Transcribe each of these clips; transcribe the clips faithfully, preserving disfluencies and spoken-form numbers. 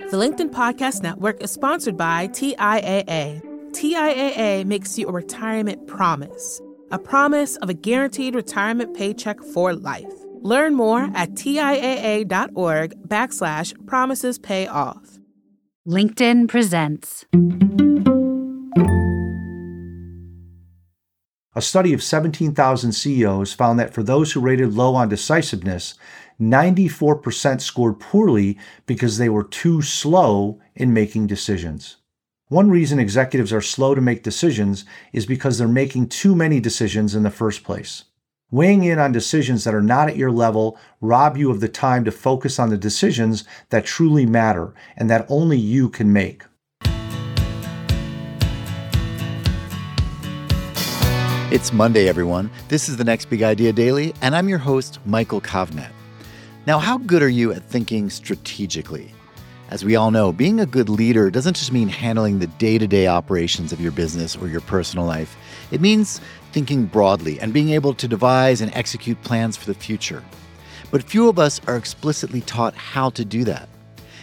The LinkedIn Podcast Network is sponsored by T I A A. T I A A makes you a retirement promise, a promise of a guaranteed retirement paycheck for life. Learn more at T I A A dot org backslash promises pay off. LinkedIn presents. A study of seventeen thousand C E Os found that for those who rated low on decisiveness, ninety-four percent scored poorly because they were too slow in making decisions. One reason executives are slow to make decisions is because they're making too many decisions in the first place. Weighing in on decisions that are not at your level rob you of the time to focus on the decisions that truly matter and that only you can make. It's Monday, everyone. This is the Next Big Idea Daily, and I'm your host, Michael Kovnett. Now, how good are you at thinking strategically? As we all know, being a good leader doesn't just mean handling the day-to-day operations of your business or your personal life. It means thinking broadly and being able to devise and execute plans for the future. But few of us are explicitly taught how to do that.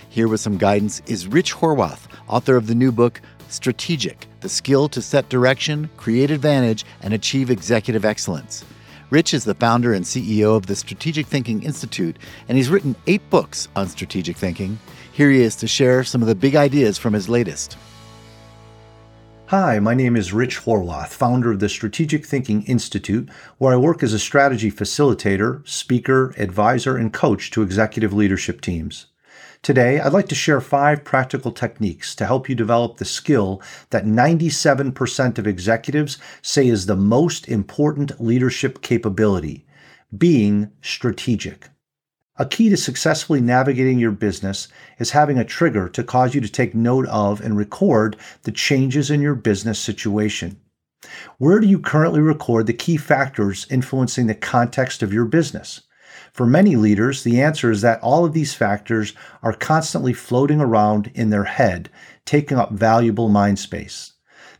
Here with some guidance is Rich Horwath, author of the new book, Strategic, the skill to set direction, create advantage, and achieve executive excellence. Rich is the founder and C E O of the Strategic Thinking Institute, and he's written eight books on strategic thinking. Here he is to share some of the big ideas from his latest. Hi, my name is Rich Horwath, founder of the Strategic Thinking Institute, where I work as a strategy facilitator, speaker, advisor, and coach to executive leadership teams. Today, I'd like to share five practical techniques to help you develop the skill that ninety-seven percent of executives say is the most important leadership capability, being strategic. A key to successfully navigating your business is having a trigger to cause you to take note of and record the changes in your business situation. Where do you currently record the key factors influencing the context of your business? For many leaders, the answer is that all of these factors are constantly floating around in their head, taking up valuable mind space.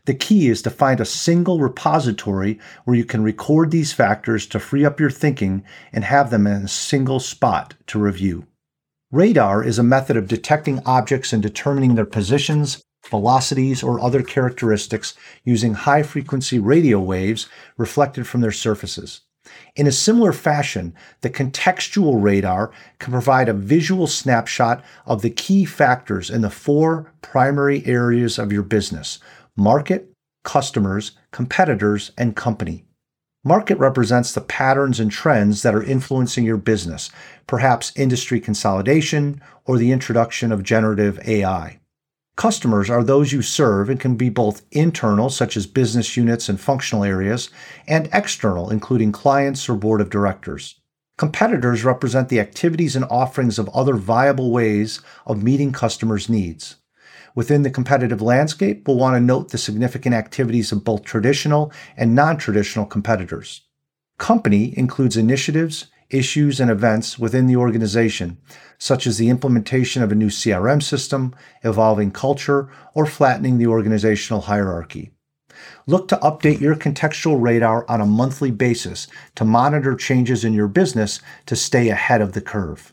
The key is to find a single repository where you can record these factors to free up your thinking and have them in a single spot to review. Radar is a method of detecting objects and determining their positions, velocities, or other characteristics using high-frequency radio waves reflected from their surfaces. In a similar fashion, the contextual radar can provide a visual snapshot of the key factors in the four primary areas of your business: market, customers, competitors, and company. Market represents the patterns and trends that are influencing your business, perhaps industry consolidation or the introduction of generative A I. Customers are those you serve and can be both internal, such as business units and functional areas, and external, including clients or board of directors. Competitors represent the activities and offerings of other viable ways of meeting customers' needs. Within the competitive landscape, we'll want to note the significant activities of both traditional and non-traditional competitors. Company includes initiatives, issues, and events within the organization, such as the implementation of a new C R M system, evolving culture, or flattening the organizational hierarchy. Look to update your contextual radar on a monthly basis to monitor changes in your business to stay ahead of the curve.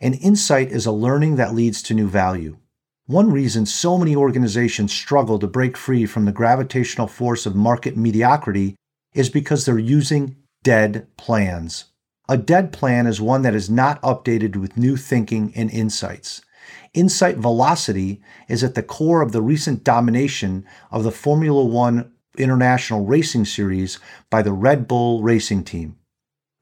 An insight is a learning that leads to new value. One reason so many organizations struggle to break free from the gravitational force of market mediocrity is because they're using dead plans. A dead plan is one that is not updated with new thinking and insights. Insight velocity is at the core of the recent domination of the Formula One International Racing Series by the Red Bull Racing team.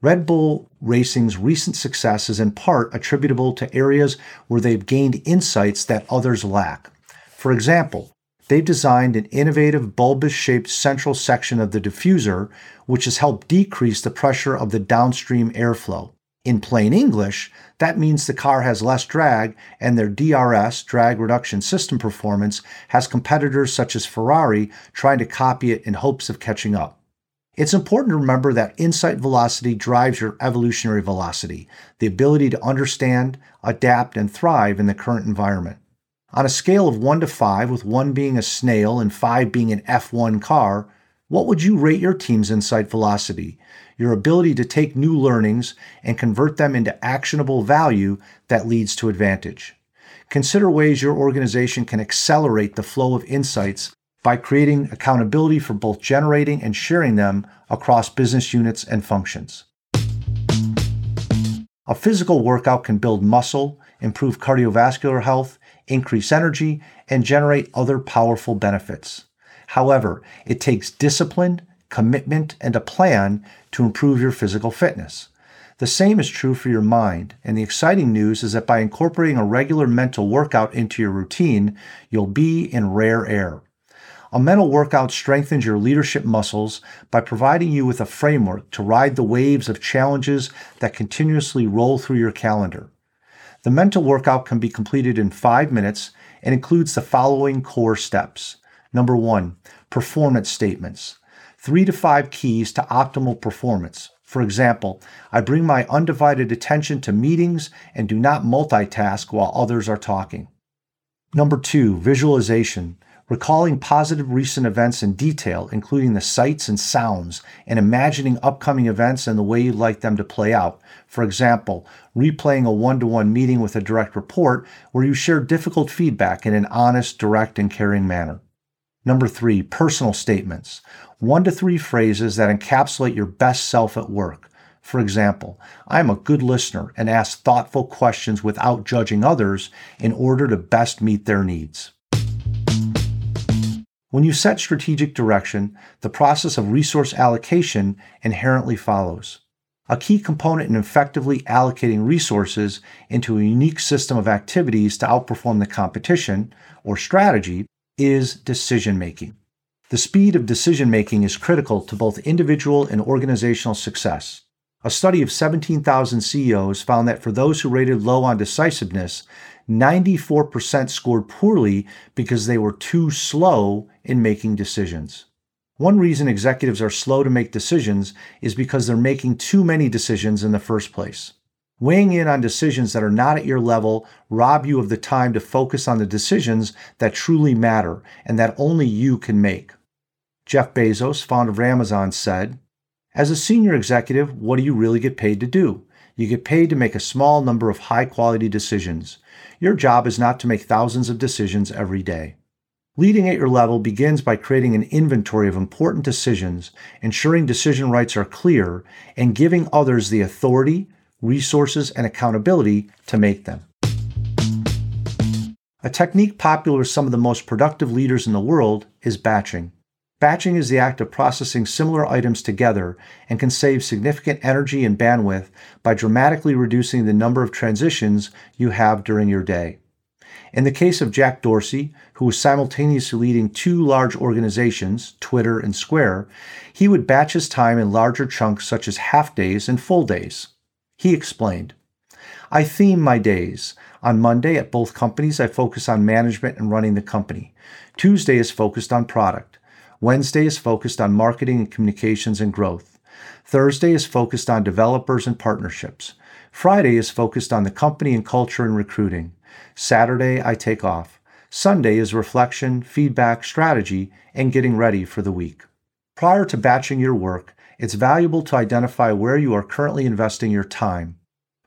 Red Bull Racing's recent success is in part attributable to areas where they've gained insights that others lack. For example, they've designed an innovative bulbous-shaped central section of the diffuser, which has helped decrease the pressure of the downstream airflow. In plain English, that means the car has less drag, and their D R S, drag reduction system performance, has competitors such as Ferrari trying to copy it in hopes of catching up. It's important to remember that insight velocity drives your evolutionary velocity, the ability to understand, adapt, and thrive in the current environment. On a scale of one to five, with one being a snail and five being an F one car, What would you rate your team's insight velocity, your ability to take new learnings and convert them into actionable value that leads to advantage? Consider ways your organization can accelerate the flow of insights by creating accountability for both generating and sharing them across business units and functions. A physical workout can build muscle, improve cardiovascular health, increase energy, and generate other powerful benefits. However, it takes discipline, commitment, and a plan to improve your physical fitness. The same is true for your mind, and the exciting news is that by incorporating a regular mental workout into your routine, you'll be in rare air. A mental workout strengthens your leadership muscles by providing you with a framework to ride the waves of challenges that continuously roll through your calendar. The mental workout can be completed in five minutes and includes the following core steps. Number one, performance statements. Three to five keys to optimal performance. For example, I bring my undivided attention to meetings and do not multitask while others are talking. Number two, visualization. Recalling positive recent events in detail, including the sights and sounds, and imagining upcoming events and the way you'd like them to play out. For example, replaying a one-to-one meeting with a direct report where you share difficult feedback in an honest, direct, and caring manner. Number three, personal statements. One to three phrases that encapsulate your best self at work. For example, I am a good listener and ask thoughtful questions without judging others in order to best meet their needs. When you set strategic direction, the process of resource allocation inherently follows. A key component in effectively allocating resources into a unique system of activities to outperform the competition, or strategy, is decision-making. The speed of decision-making is critical to both individual and organizational success. A study of seventeen thousand C E Os found that for those who rated low on decisiveness, ninety-four percent scored poorly because they were too slow in making decisions. One reason executives are slow to make decisions is because they're making too many decisions in the first place. Weighing in on decisions that are not at your level rob you of the time to focus on the decisions that truly matter and that only you can make. Jeff Bezos, founder of Amazon, said, "As a senior executive, what do you really get paid to do? You get paid to make a small number of high-quality decisions. Your job is not to make thousands of decisions every day." Leading at your level begins by creating an inventory of important decisions, ensuring decision rights are clear, and giving others the authority, resources, and accountability to make them. A technique popular with some of the most productive leaders in the world is batching. Batching is the act of processing similar items together and can save significant energy and bandwidth by dramatically reducing the number of transitions you have during your day. In the case of Jack Dorsey, who was simultaneously leading two large organizations, Twitter and Square, he would batch his time in larger chunks such as half days and full days. He explained, "I theme my days. On Monday at both companies, I focus on management and running the company. Tuesday is focused on product. Wednesday is focused on marketing and communications and growth. Thursday is focused on developers and partnerships. Friday is focused on the company and culture and recruiting. Saturday, I take off. Sunday is reflection, feedback, strategy, and getting ready for the week." Prior to batching your work, it's valuable to identify where you are currently investing your time.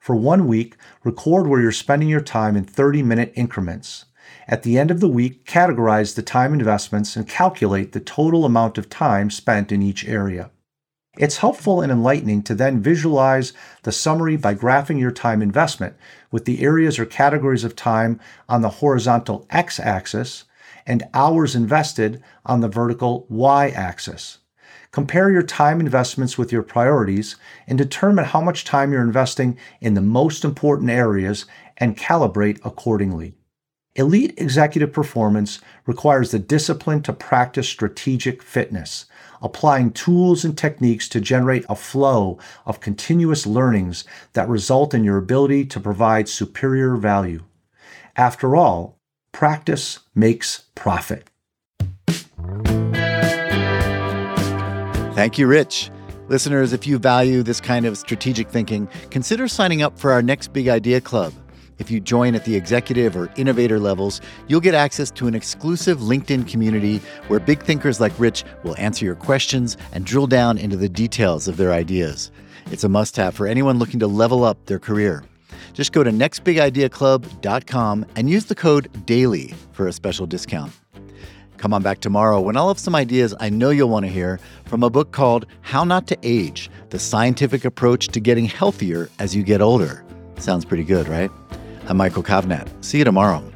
For one week, record where you're spending your time in thirty-minute increments. At the end of the week, categorize the time investments and calculate the total amount of time spent in each area. It's helpful and enlightening to then visualize the summary by graphing your time investment with the areas or categories of time on the horizontal x-axis and hours invested on the vertical y-axis. Compare your time investments with your priorities and determine how much time you're investing in the most important areas and calibrate accordingly. Elite executive performance requires the discipline to practice strategic fitness, applying tools and techniques to generate a flow of continuous learnings that result in your ability to provide superior value. After all, practice makes profit. Thank you, Rich. Listeners, if you value this kind of strategic thinking, consider signing up for our Next Big Idea Club. If you join at the executive or innovator levels, you'll get access to an exclusive LinkedIn community where big thinkers like Rich will answer your questions and drill down into the details of their ideas. It's a must-have for anyone looking to level up their career. Just go to next big idea club dot com and use the code DAILY for a special discount. Come on back tomorrow when I'll have some ideas I know you'll want to hear from a book called How Not to Age, The Scientific Approach to Getting Healthier as You Get Older. Sounds pretty good, right? I'm Michael Kovnett. See you tomorrow.